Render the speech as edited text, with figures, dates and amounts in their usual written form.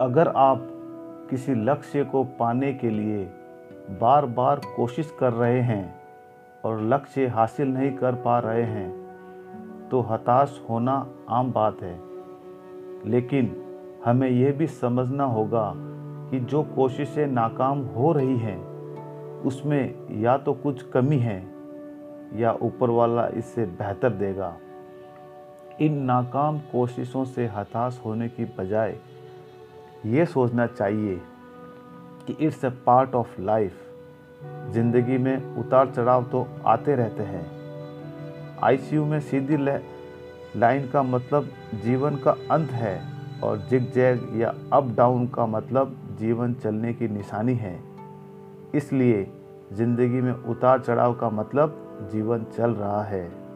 अगर आप किसी लक्ष्य को पाने के लिए बार बार कोशिश कर रहे हैं और लक्ष्य हासिल नहीं कर पा रहे हैं तो हताश होना आम बात है, लेकिन हमें यह भी समझना होगा कि जो कोशिशें नाकाम हो रही हैं उसमें या तो कुछ कमी है या ऊपर वाला इससे बेहतर देगा। इन नाकाम कोशिशों से हताश होने की बजाय ये सोचना चाहिए कि it's a part of life. जिंदगी में उतार चढ़ाव तो आते रहते हैं। आईसीयू में सीधी लाइन का मतलब जीवन का अंत है और जिग-जैग या अप डाउन का मतलब जीवन चलने की निशानी है। इसलिए ज़िंदगी में उतार चढ़ाव का मतलब जीवन चल रहा है।